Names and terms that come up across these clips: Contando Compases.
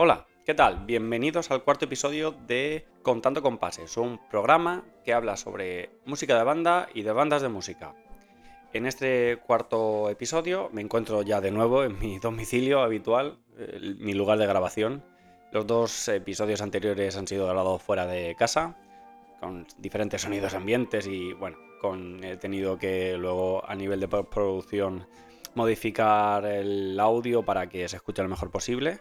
Hola, ¿qué tal? Bienvenidos al cuarto episodio de Contando Compases, un programa que habla sobre música de banda y de bandas de música. En este cuarto episodio me encuentro ya de nuevo en mi domicilio habitual, mi lugar de grabación. Los dos episodios anteriores han sido grabados fuera de casa, con diferentes sonidos ambientes y bueno, he tenido que luego a nivel de postproducción modificar el audio para que se escuche lo mejor posible,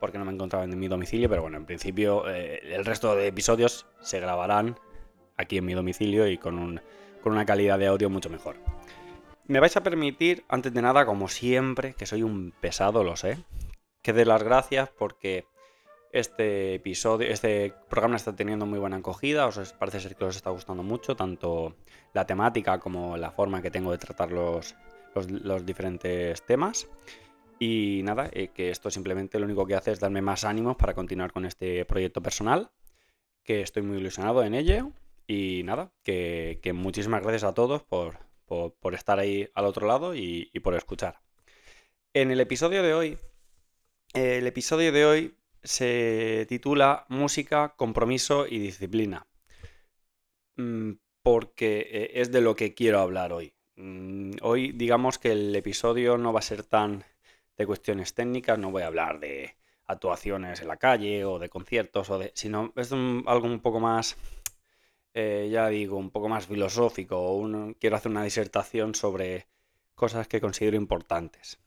porque no me encontraba en mi domicilio, pero bueno, en principio el resto de episodios se grabarán aquí en mi domicilio y con una calidad de audio mucho mejor. Me vais a permitir, antes de nada, como siempre, que soy un pesado, lo sé, que dé las gracias porque este programa está teniendo muy buena acogida, parece ser que os está gustando mucho, tanto la temática como la forma que tengo de tratar los diferentes temas. Y nada, que esto simplemente lo único que hace es darme más ánimos para continuar con este proyecto personal, que estoy muy ilusionado en ello. Y nada, que muchísimas gracias a todos por estar ahí al otro lado y por escuchar. En el episodio de hoy se titula Música, compromiso y disciplina, porque es de lo que quiero hablar hoy. Hoy digamos que el episodio no va a ser tan de cuestiones técnicas, no voy a hablar de actuaciones en la calle o de conciertos, sino es algo un poco más, un poco más filosófico. Quiero hacer una disertación sobre cosas que considero importantes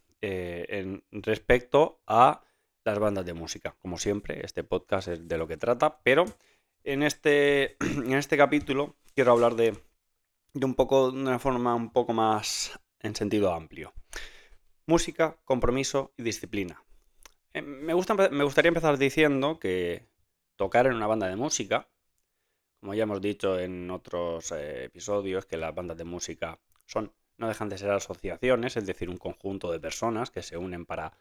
respecto a las bandas de música. Como siempre, este podcast es de lo que trata, pero en este capítulo quiero hablar de una forma un poco más en sentido amplio. Música, compromiso y disciplina. Me gustaría empezar diciendo que tocar en una banda de música, como ya hemos dicho en otros episodios, que las bandas de música no dejan de ser asociaciones, es decir, un conjunto de personas que se unen para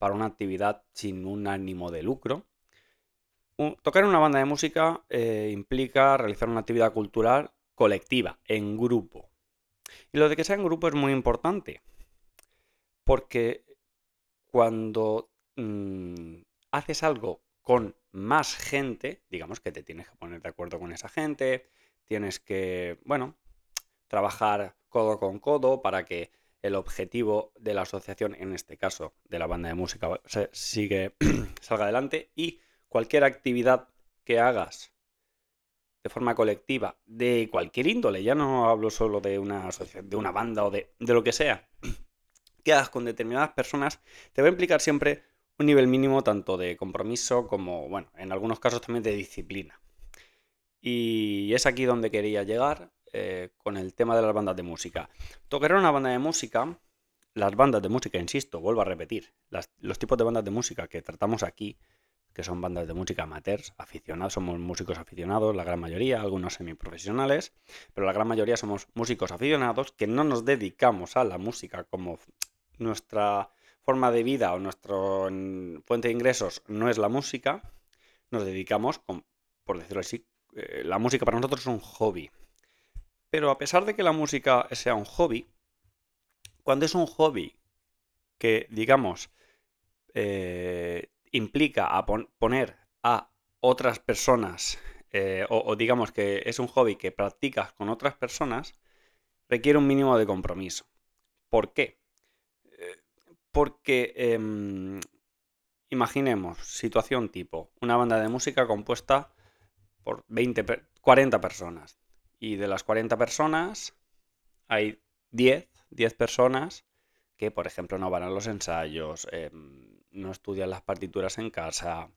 una actividad sin un ánimo de lucro. Tocar en una banda de música implica realizar una actividad cultural colectiva, en grupo. Y lo de que sea en grupo es muy importante, porque cuando haces algo con más gente, digamos que te tienes que poner de acuerdo con esa gente, tienes que, trabajar codo con codo para que el objetivo de la asociación, en este caso de la banda de música, salga adelante, y cualquier actividad que hagas de forma colectiva, de cualquier índole, ya no hablo solo de una asociación, de una banda o de lo que sea, que hagas con determinadas personas, te va a implicar siempre un nivel mínimo tanto de compromiso como, en algunos casos también de disciplina. Y es aquí donde quería llegar con el tema de las bandas de música. Tocar una banda de música, las bandas de música, insisto, vuelvo a repetir, los tipos de bandas de música que tratamos aquí, que son bandas de música amateurs, aficionados, somos músicos aficionados, la gran mayoría, algunos semiprofesionales, pero la gran mayoría somos músicos aficionados que no nos dedicamos a la música como nuestra forma de vida o nuestro fuente de ingresos no es la música, nos dedicamos, por decirlo así, la música para nosotros es un hobby. Pero a pesar de que la música sea un hobby, cuando es un hobby que, implica poner a otras personas, que es un hobby que practicas con otras personas, requiere un mínimo de compromiso. ¿Por qué? Porque imaginemos situación tipo una banda de música compuesta por 40 personas, y de las 40 personas hay 10 personas que, por ejemplo, no van a los ensayos, no estudian las partituras en casa,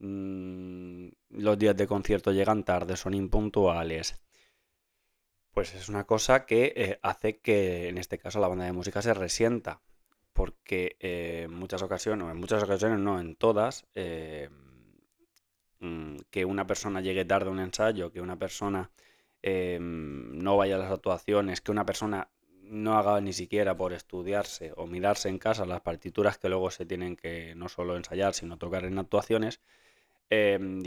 los días de concierto llegan tarde, son impuntuales. Pues es una cosa que hace que, en este caso, la banda de música se resienta. Porque en todas, que una persona llegue tarde a un ensayo, que una persona no vaya a las actuaciones, que una persona no haga ni siquiera por estudiarse o mirarse en casa las partituras que luego se tienen que no solo ensayar, sino tocar en actuaciones, es un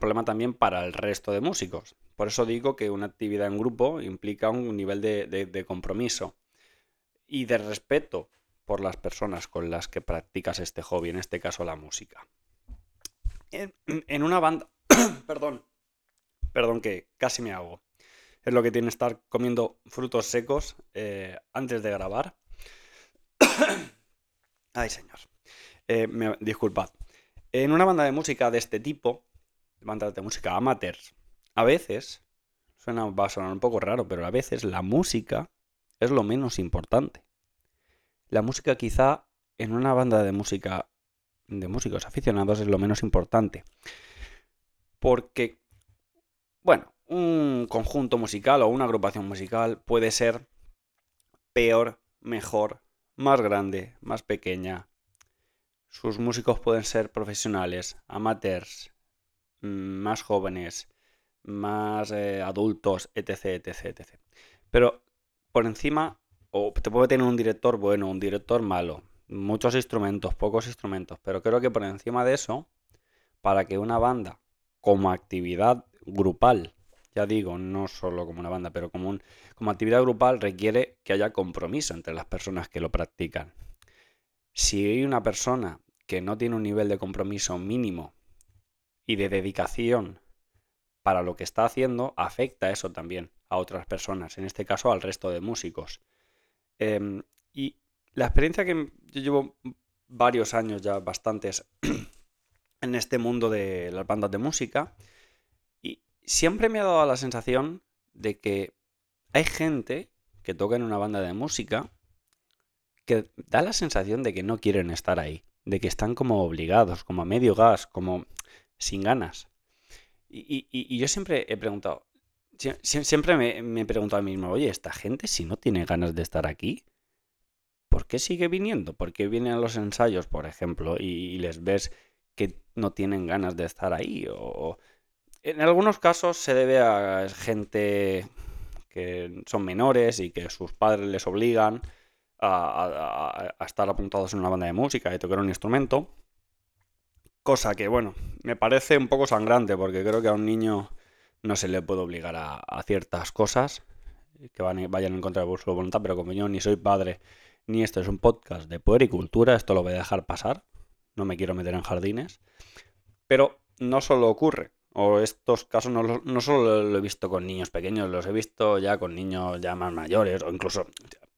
problema también para el resto de músicos. Por eso digo que una actividad en grupo implica un nivel de compromiso y de respeto por las personas con las que practicas este hobby, en este caso la música. En una banda... Perdón que casi me ahogo. Es lo que tiene estar comiendo frutos secos antes de grabar. Ay, señor. Disculpad. En una banda de música de este tipo, bandas de música amateurs, a veces, va a sonar un poco raro, pero a veces la música es lo menos importante. La música quizá en una banda de música de músicos aficionados es lo menos importante. Porque, bueno, un conjunto musical o una agrupación musical puede ser peor, mejor, más grande, más pequeña. Sus músicos pueden ser profesionales, amateurs, más jóvenes, más adultos, etc, etc, etc. Pero por encima, te puede tener un director bueno, un director malo, muchos instrumentos, pocos instrumentos, pero creo que por encima de eso, para que una banda como actividad grupal, ya digo, no solo como una banda, pero como actividad grupal requiere que haya compromiso entre las personas que lo practican. Si hay una persona que no tiene un nivel de compromiso mínimo y de dedicación para lo que está haciendo, afecta eso también a otras personas, en este caso al resto de músicos. Y la experiencia que yo llevo varios años ya, bastantes, en este mundo de las bandas de música, y siempre me ha dado la sensación de que hay gente que toca en una banda de música que da la sensación de que no quieren estar ahí, de que están como obligados, como a medio gas, como sin ganas. Y yo siempre he preguntado, siempre me he preguntado a mí mismo, oye, esta gente si no tiene ganas de estar aquí, ¿por qué sigue viniendo? ¿Por qué vienen a los ensayos, por ejemplo, y les ves que no tienen ganas de estar ahí? O en algunos casos se debe a gente que son menores y que sus padres les obligan a estar apuntados en una banda de música y tocar un instrumento. Cosa que, bueno, me parece un poco sangrante porque creo que a un niño no se le puede obligar a ciertas cosas que vayan en contra de su voluntad, pero como yo ni soy padre ni esto es un podcast de puericultura, esto lo voy a dejar pasar, no me quiero meter en jardines, pero no solo ocurre, o estos casos no solo lo he visto con niños pequeños, los he visto ya con niños ya más mayores o incluso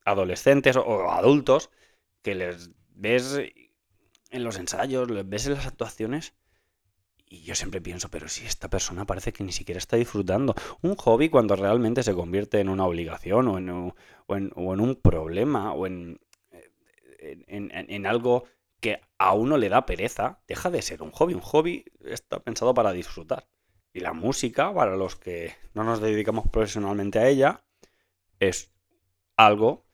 adolescentes o adultos que les ves en los ensayos, les ves en las actuaciones y yo siempre pienso, pero si esta persona parece que ni siquiera está disfrutando un hobby cuando realmente se convierte en una obligación o en un problema o en algo que a uno le da pereza, deja de ser un hobby. Un hobby está pensado para disfrutar y la música, para los que no nos dedicamos profesionalmente a ella, es algo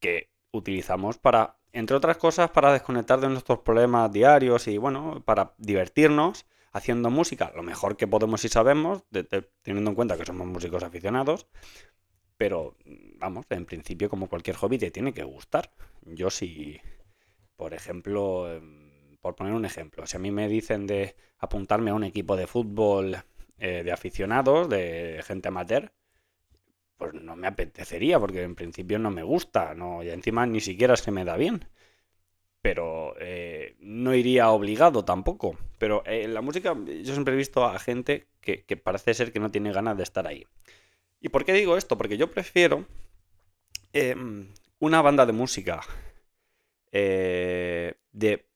que utilizamos para... entre otras cosas, para desconectar de nuestros problemas diarios y, bueno, para divertirnos haciendo música. Lo mejor que podemos y sabemos, teniendo en cuenta que somos músicos aficionados. Pero, vamos, en principio, como cualquier hobby, te tiene que gustar. Yo si, por ejemplo, por poner un ejemplo, si a mí me dicen de apuntarme a un equipo de fútbol de aficionados, de gente amateur, pues no me apetecería porque en principio no me gusta, no, y encima ni siquiera se me da bien. Pero no iría obligado tampoco. Pero en la música yo siempre he visto a gente que parece ser que no tiene ganas de estar ahí. ¿Y por qué digo esto? Porque yo prefiero una banda de música de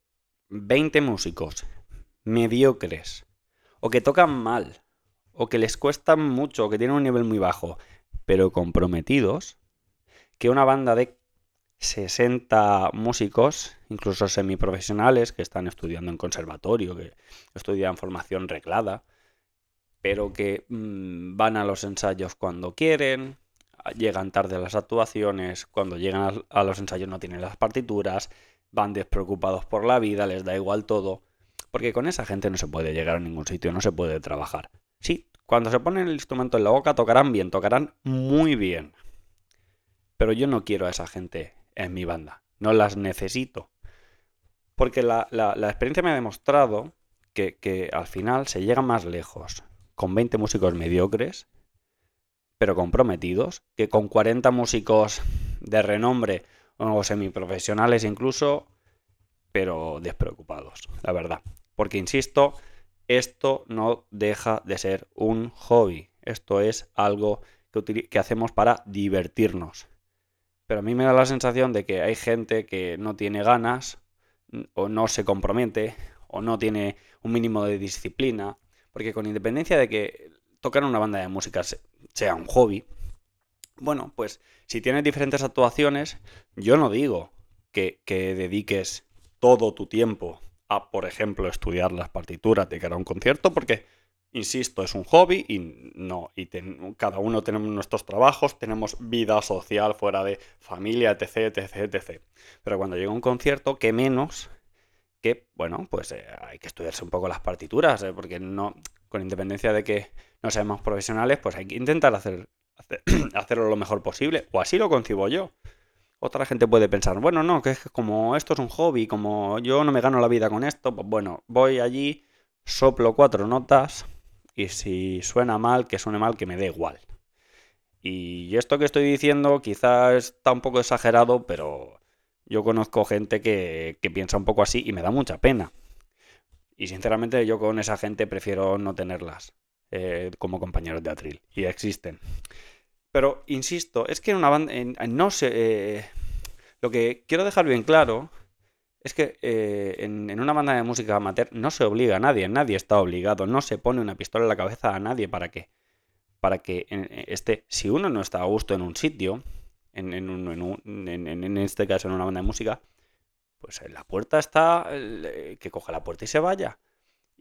20 músicos mediocres o que tocan mal o que les cuesta mucho o que tienen un nivel muy bajo, pero comprometidos, que una banda de 60 músicos, incluso semiprofesionales, que están estudiando en conservatorio, que estudian formación reglada, pero que van a los ensayos cuando quieren, llegan tarde a las actuaciones, cuando llegan a los ensayos no tienen las partituras, van despreocupados por la vida, les da igual todo, porque con esa gente no se puede llegar a ningún sitio, no se puede trabajar. Sí, cuando se ponen el instrumento en la boca tocarán bien, tocarán muy bien. Pero yo no quiero a esa gente en mi banda, no las necesito. Porque la experiencia me ha demostrado que al final se llega más lejos con 20 músicos mediocres, pero comprometidos, que con 40 músicos de renombre o semiprofesionales incluso, pero despreocupados, la verdad. Porque, insisto, esto no deja de ser un hobby. Esto es algo que hacemos para divertirnos. Pero a mí me da la sensación de que hay gente que no tiene ganas, o no se compromete, o no tiene un mínimo de disciplina. Porque con independencia de que tocar una banda de música sea un hobby, bueno, pues si tienes diferentes actuaciones, yo no digo que dediques todo tu tiempo a, por ejemplo, estudiar las partituras de cara a un concierto, porque, insisto, es un hobby y cada uno tenemos nuestros trabajos, tenemos vida social fuera de familia, etc, etc, etc. Pero cuando llega un concierto, ¿qué menos? Que, bueno, pues hay que estudiarse un poco las partituras, porque no, con independencia de que no seamos profesionales, pues hay que intentar hacerlo lo mejor posible, o así lo concibo yo. Otra gente puede pensar, bueno, no, que es que como esto es un hobby, como yo no me gano la vida con esto, pues bueno, voy allí, soplo 4 notas y si suena mal, que suene mal, que me dé igual. Y esto que estoy diciendo quizás está un poco exagerado, pero yo conozco gente que piensa un poco así y me da mucha pena. Y sinceramente yo con esa gente prefiero no tenerlas como compañeros de atril, y existen. Pero, insisto, es que en una banda, no sé, lo que quiero dejar bien claro es que en una banda de música amateur no se obliga a nadie, nadie está obligado, no se pone una pistola en la cabeza a nadie para que si uno no está a gusto en un sitio, en este caso en una banda de música, pues la puerta está, que coja la puerta y se vaya.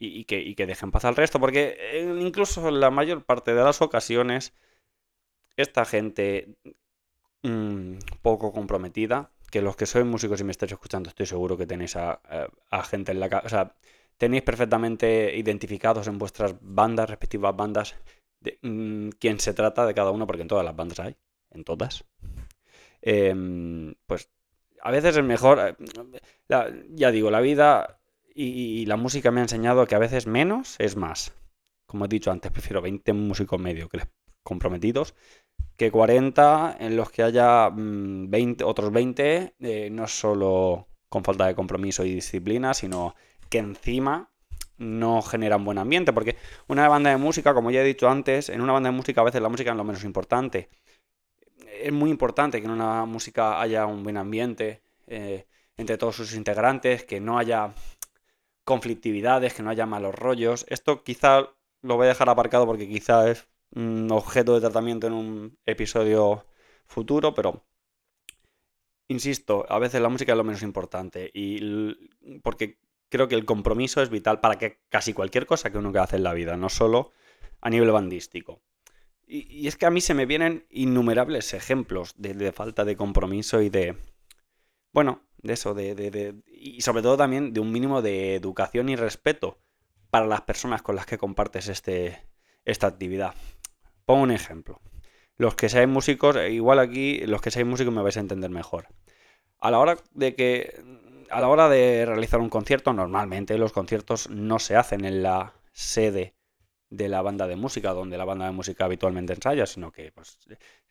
Y que deje en paz al resto, porque incluso en la mayor parte de las ocasiones esta gente poco comprometida, que los que sois músicos y me estáis escuchando estoy seguro que tenéis a gente en la cabeza, o sea, tenéis perfectamente identificados en vuestras bandas, respectivas bandas, de quién se trata de cada uno, porque en todas las bandas hay, en todas. Pues a veces es mejor, ya digo, la vida y la música me ha enseñado que a veces menos es más. Como he dicho antes, prefiero 20 músicos medio que les comprometidos, que 40 en los que haya 20, otros 20, no solo con falta de compromiso y disciplina, sino que encima no generan buen ambiente, porque una banda de música, como ya he dicho antes, en una banda de música a veces la música es lo menos importante. Es muy importante que en una música haya un buen ambiente entre todos sus integrantes, que no haya conflictividades, que no haya malos rollos. Esto quizá lo voy a dejar aparcado porque quizá es un objeto de tratamiento en un episodio futuro, pero insisto, a veces la música es lo menos importante, y porque creo que el compromiso es vital para que casi cualquier cosa que uno que hace en la vida, no solo a nivel bandístico. Y es que a mí se me vienen innumerables ejemplos de falta de compromiso y de, bueno, de eso, y sobre todo también de un mínimo de educación y respeto para las personas con las que compartes esta actividad. Pongo un ejemplo. Los que seáis músicos, igual aquí, los que seáis músicos me vais a entender mejor. A la hora de realizar un concierto, normalmente los conciertos no se hacen en la sede de la banda de música, donde la banda de música habitualmente ensaya, sino que pues,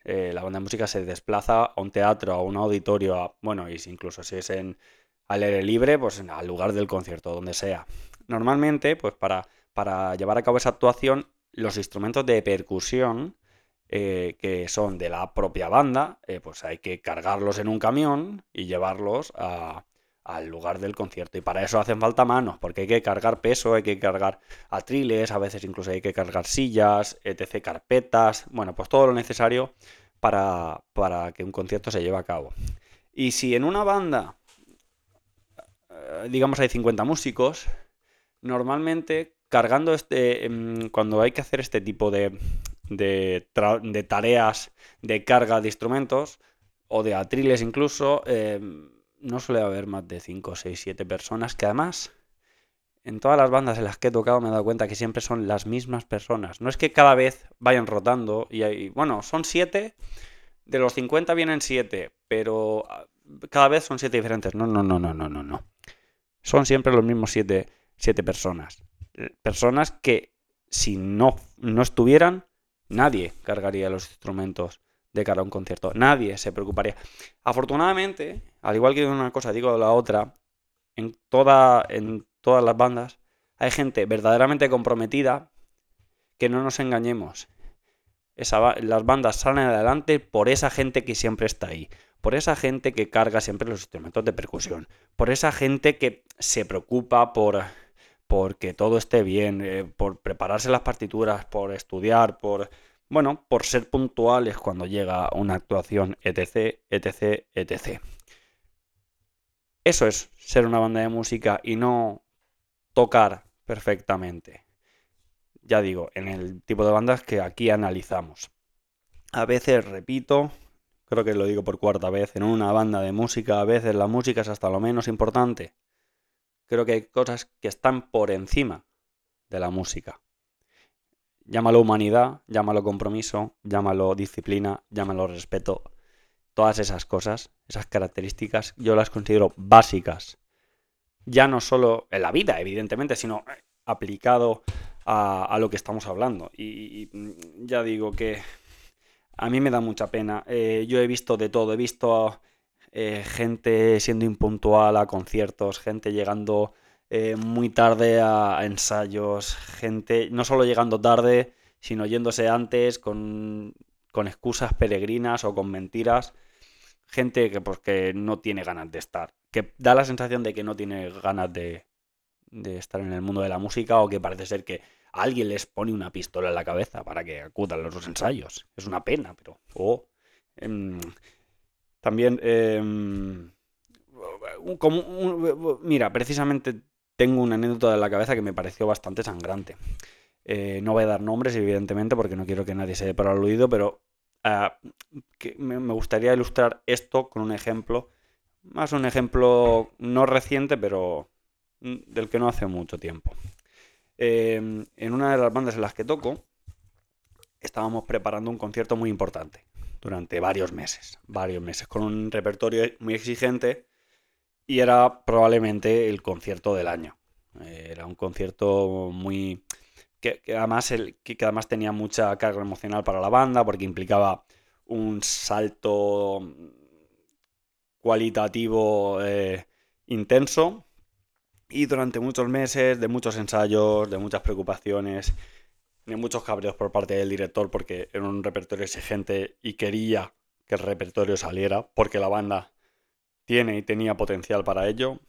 la banda de música se desplaza a un teatro, a un auditorio, y incluso si es al aire libre, pues al lugar del concierto, donde sea. Normalmente, pues para llevar a cabo esa actuación, los instrumentos de percusión que son de la propia banda, pues hay que cargarlos en un camión y llevarlos al lugar del concierto. Y para eso hacen falta manos, porque hay que cargar peso, hay que cargar atriles, a veces incluso hay que cargar sillas, etc., carpetas, bueno, pues todo lo necesario para que un concierto se lleve a cabo. Y si en una banda, digamos hay 50 músicos, normalmente cargando cuando hay que hacer este tipo de tareas de carga de instrumentos o de atriles incluso, no suele haber más de 5, 6, 7 personas, que además en todas las bandas en las que he tocado me he dado cuenta que siempre son las mismas personas. No es que cada vez vayan rotando son 7, de los 50 vienen 7, pero cada vez son 7 diferentes. No. Son siempre los mismos 7 personas. Personas que si no estuvieran, nadie cargaría los instrumentos de cara a un concierto. Nadie se preocuparía. Afortunadamente, al igual que una cosa digo la otra, en todas las bandas hay gente verdaderamente comprometida, que no nos engañemos. Las bandas salen adelante por esa gente que siempre está ahí, por esa gente que carga siempre los instrumentos de percusión, por esa gente que se preocupa por que todo esté bien, por prepararse las partituras, por estudiar, por ser puntuales cuando llega una actuación, etc, etc, etc. Eso es ser una banda de música y no tocar perfectamente. Ya digo, en el tipo de bandas que aquí analizamos. A veces, repito, creo que lo digo por cuarta vez, en una banda de música, a veces la música es hasta lo menos importante. Creo que hay cosas que están por encima de la música. Llámalo humanidad, llámalo compromiso, llámalo disciplina, llámalo respeto. Todas esas cosas, esas características, yo las considero básicas. Ya no solo en la vida, evidentemente, sino aplicado a lo que estamos hablando. Y ya digo que a mí me da mucha pena. Yo he visto de todo. He visto gente siendo impuntual a conciertos, gente llegando muy tarde a ensayos, gente no solo llegando tarde, sino yéndose antes con excusas peregrinas o con mentiras. Gente que no tiene ganas de estar. Que da la sensación de que no tiene ganas de estar en el mundo de la música, o que parece ser que a alguien les pone una pistola en la cabeza para que acudan los ensayos. Es una pena, pero... también... mira, precisamente tengo una anécdota en la cabeza que me pareció bastante sangrante. No voy a dar nombres, evidentemente, porque no quiero que nadie se dé por aludido, pero me gustaría ilustrar esto con un ejemplo. Más un ejemplo no reciente, pero... del que no hace mucho tiempo. En una de las bandas en las que toco, estábamos preparando un concierto muy importante durante varios meses, con un repertorio muy exigente, y era probablemente el concierto del año. Era un concierto muy... que además tenía mucha carga emocional para la banda, porque implicaba un salto cualitativo intenso. Y durante muchos meses, de muchos ensayos, de muchas preocupaciones, de muchos cabreos por parte del director, porque era un repertorio exigente y quería que el repertorio saliera, porque la banda tiene y tenía potencial para ello.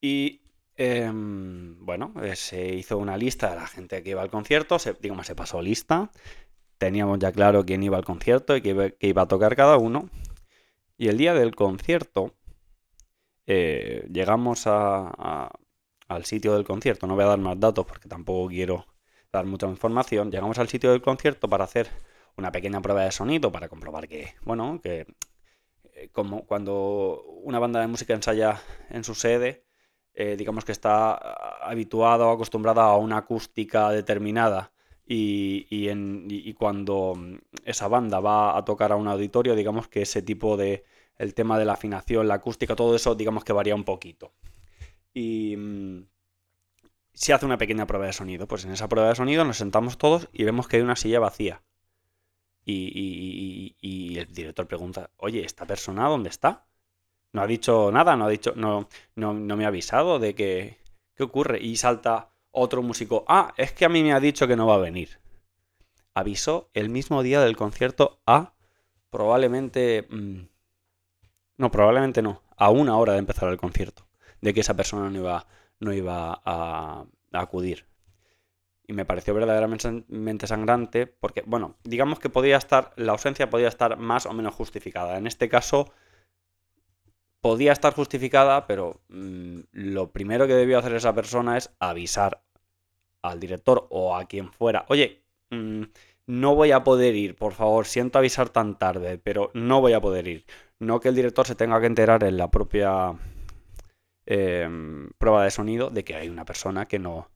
Y se hizo una lista de la gente que iba al concierto, se pasó lista, teníamos ya claro quién iba al concierto y qué iba a tocar cada uno. Y el día del concierto... llegamos al sitio del concierto. No voy a dar más datos porque tampoco quiero dar mucha información. Llegamos al sitio del concierto para hacer una pequeña prueba de sonido, para comprobar que como cuando una banda de música ensaya en su sede, digamos que está habituada o acostumbrada a una acústica determinada, y cuando esa banda va a tocar a un auditorio, digamos que ese tipo de... el tema de la afinación, la acústica, todo eso, digamos que varía un poquito. Y se hace una pequeña prueba de sonido. Pues en esa prueba de sonido nos sentamos todos y vemos que hay una silla vacía. Y el director pregunta: oye, ¿esta persona dónde está? No ha dicho nada, no me ha avisado de que... ¿Qué ocurre? Y salta otro músico: ah, es que a mí me ha dicho que no va a venir. Avisó el mismo día del concierto a una hora de empezar el concierto, de que esa persona no iba a acudir. Y me pareció verdaderamente sangrante porque, digamos que la ausencia podía estar más o menos justificada. En este caso, podía estar justificada, pero lo primero que debió hacer esa persona es avisar al director o a quien fuera: oye, no voy a poder ir, por favor, siento avisar tan tarde, pero no voy a poder ir. No que el director se tenga que enterar en la propia prueba de sonido de que hay una persona que no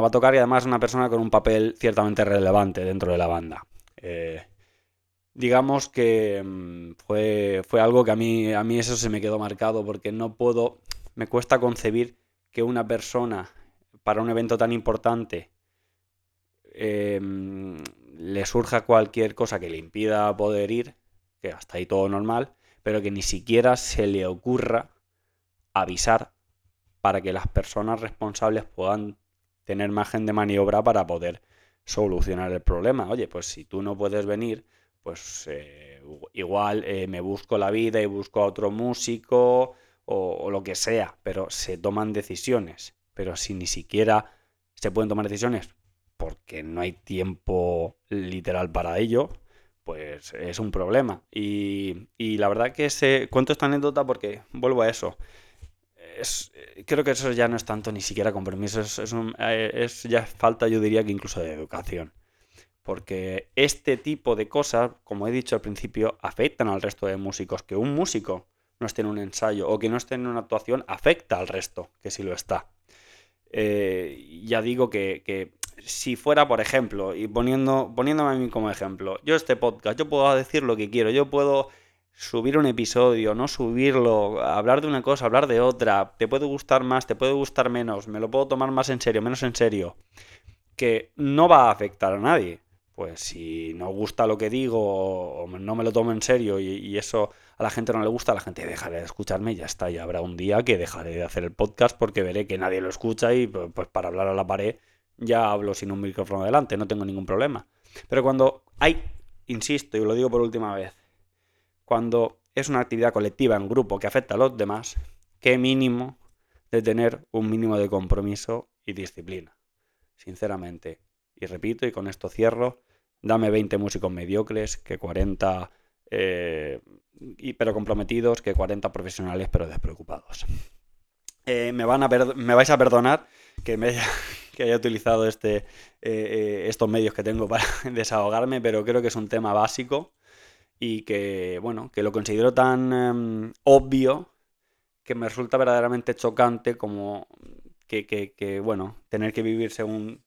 va a tocar, y además una persona con un papel ciertamente relevante dentro de la banda. Digamos que fue algo que a mí eso se me quedó marcado, porque me cuesta concebir que una persona para un evento tan importante le surja cualquier cosa que le impida poder ir, que hasta ahí todo normal, pero que ni siquiera se le ocurra avisar para que las personas responsables puedan tener margen de maniobra para poder solucionar el problema. Oye, pues si tú no puedes venir, pues igual me busco la vida y busco a otro músico o lo que sea, pero se toman decisiones. Pero si ni siquiera se pueden tomar decisiones porque no hay tiempo literal para ello, pues es un problema. Y la verdad que cuento esta anécdota porque vuelvo a eso. Creo que eso ya no es tanto ni siquiera compromiso, es ya falta, yo diría que incluso de educación. Porque este tipo de cosas, como he dicho al principio, afectan al resto de músicos. Que un músico no esté en un ensayo o que no esté en una actuación afecta al resto, que sí lo está. Ya digo que si fuera, por ejemplo, y poniéndome a mí como ejemplo, yo este podcast, yo puedo decir lo que quiero, yo puedo subir un episodio, no subirlo, hablar de una cosa, hablar de otra, te puede gustar más, te puede gustar menos, me lo puedo tomar más en serio, menos en serio, que no va a afectar a nadie. Pues si no gusta lo que digo o no me lo tomo en serio y eso a la gente no le gusta, la gente dejará de escucharme y ya está. Y habrá un día que dejaré de hacer el podcast porque veré que nadie lo escucha y pues para hablar a la pared ya hablo sin un micrófono delante, no tengo ningún problema. Pero cuando hay, insisto y lo digo por última vez, cuando es una actividad colectiva en grupo que afecta a los demás, qué mínimo de tener un mínimo de compromiso y disciplina, sinceramente. Y repito, y con esto cierro, dame 20 músicos mediocres, que 40 pero comprometidos, que 40 profesionales pero despreocupados. Me vais a perdonar que haya utilizado estos medios que tengo para desahogarme, pero creo que es un tema básico. Y que, bueno, que lo considero tan obvio que me resulta verdaderamente chocante como que bueno, tener que vivir según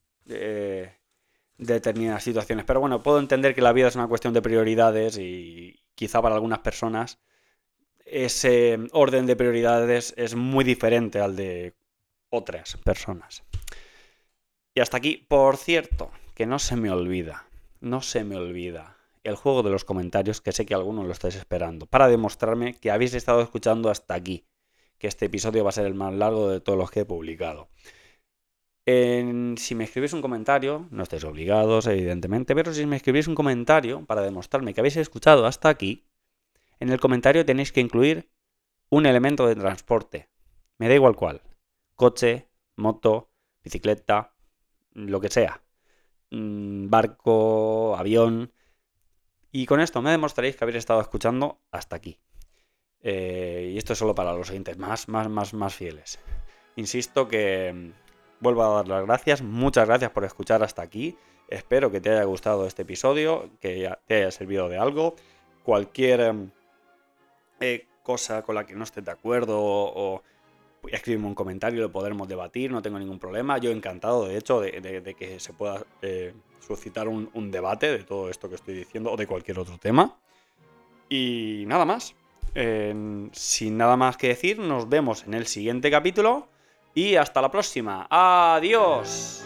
determinadas situaciones. Pero bueno, puedo entender que la vida es una cuestión de prioridades y quizá para algunas personas ese orden de prioridades es muy diferente al de otras personas. Y hasta aquí, por cierto, que no se me olvida. El juego de los comentarios, que sé que algunos lo estáis esperando, para demostrarme que habéis estado escuchando hasta aquí, que este episodio va a ser el más largo de todos los que he publicado. Si me escribís un comentario, no estáis obligados, evidentemente, pero si me escribís un comentario para demostrarme que habéis escuchado hasta aquí, en el comentario tenéis que incluir un elemento de transporte. Me da igual cuál. Coche, moto, bicicleta, lo que sea. Barco, avión. Y con esto me demostraréis que habéis estado escuchando hasta aquí. Y esto es solo para los oyentes más fieles. Insisto que vuelvo a dar las gracias. Muchas gracias por escuchar hasta aquí. Espero que te haya gustado este episodio, que te haya servido de algo. Cualquier cosa con la que no estés de acuerdo o escribirme un comentario, lo podremos debatir, no tengo ningún problema. Yo encantado, de hecho, de que se pueda suscitar un debate de todo esto que estoy diciendo o de cualquier otro tema. Y nada más. Sin nada más que decir, nos vemos en el siguiente capítulo y hasta la próxima. ¡Adiós!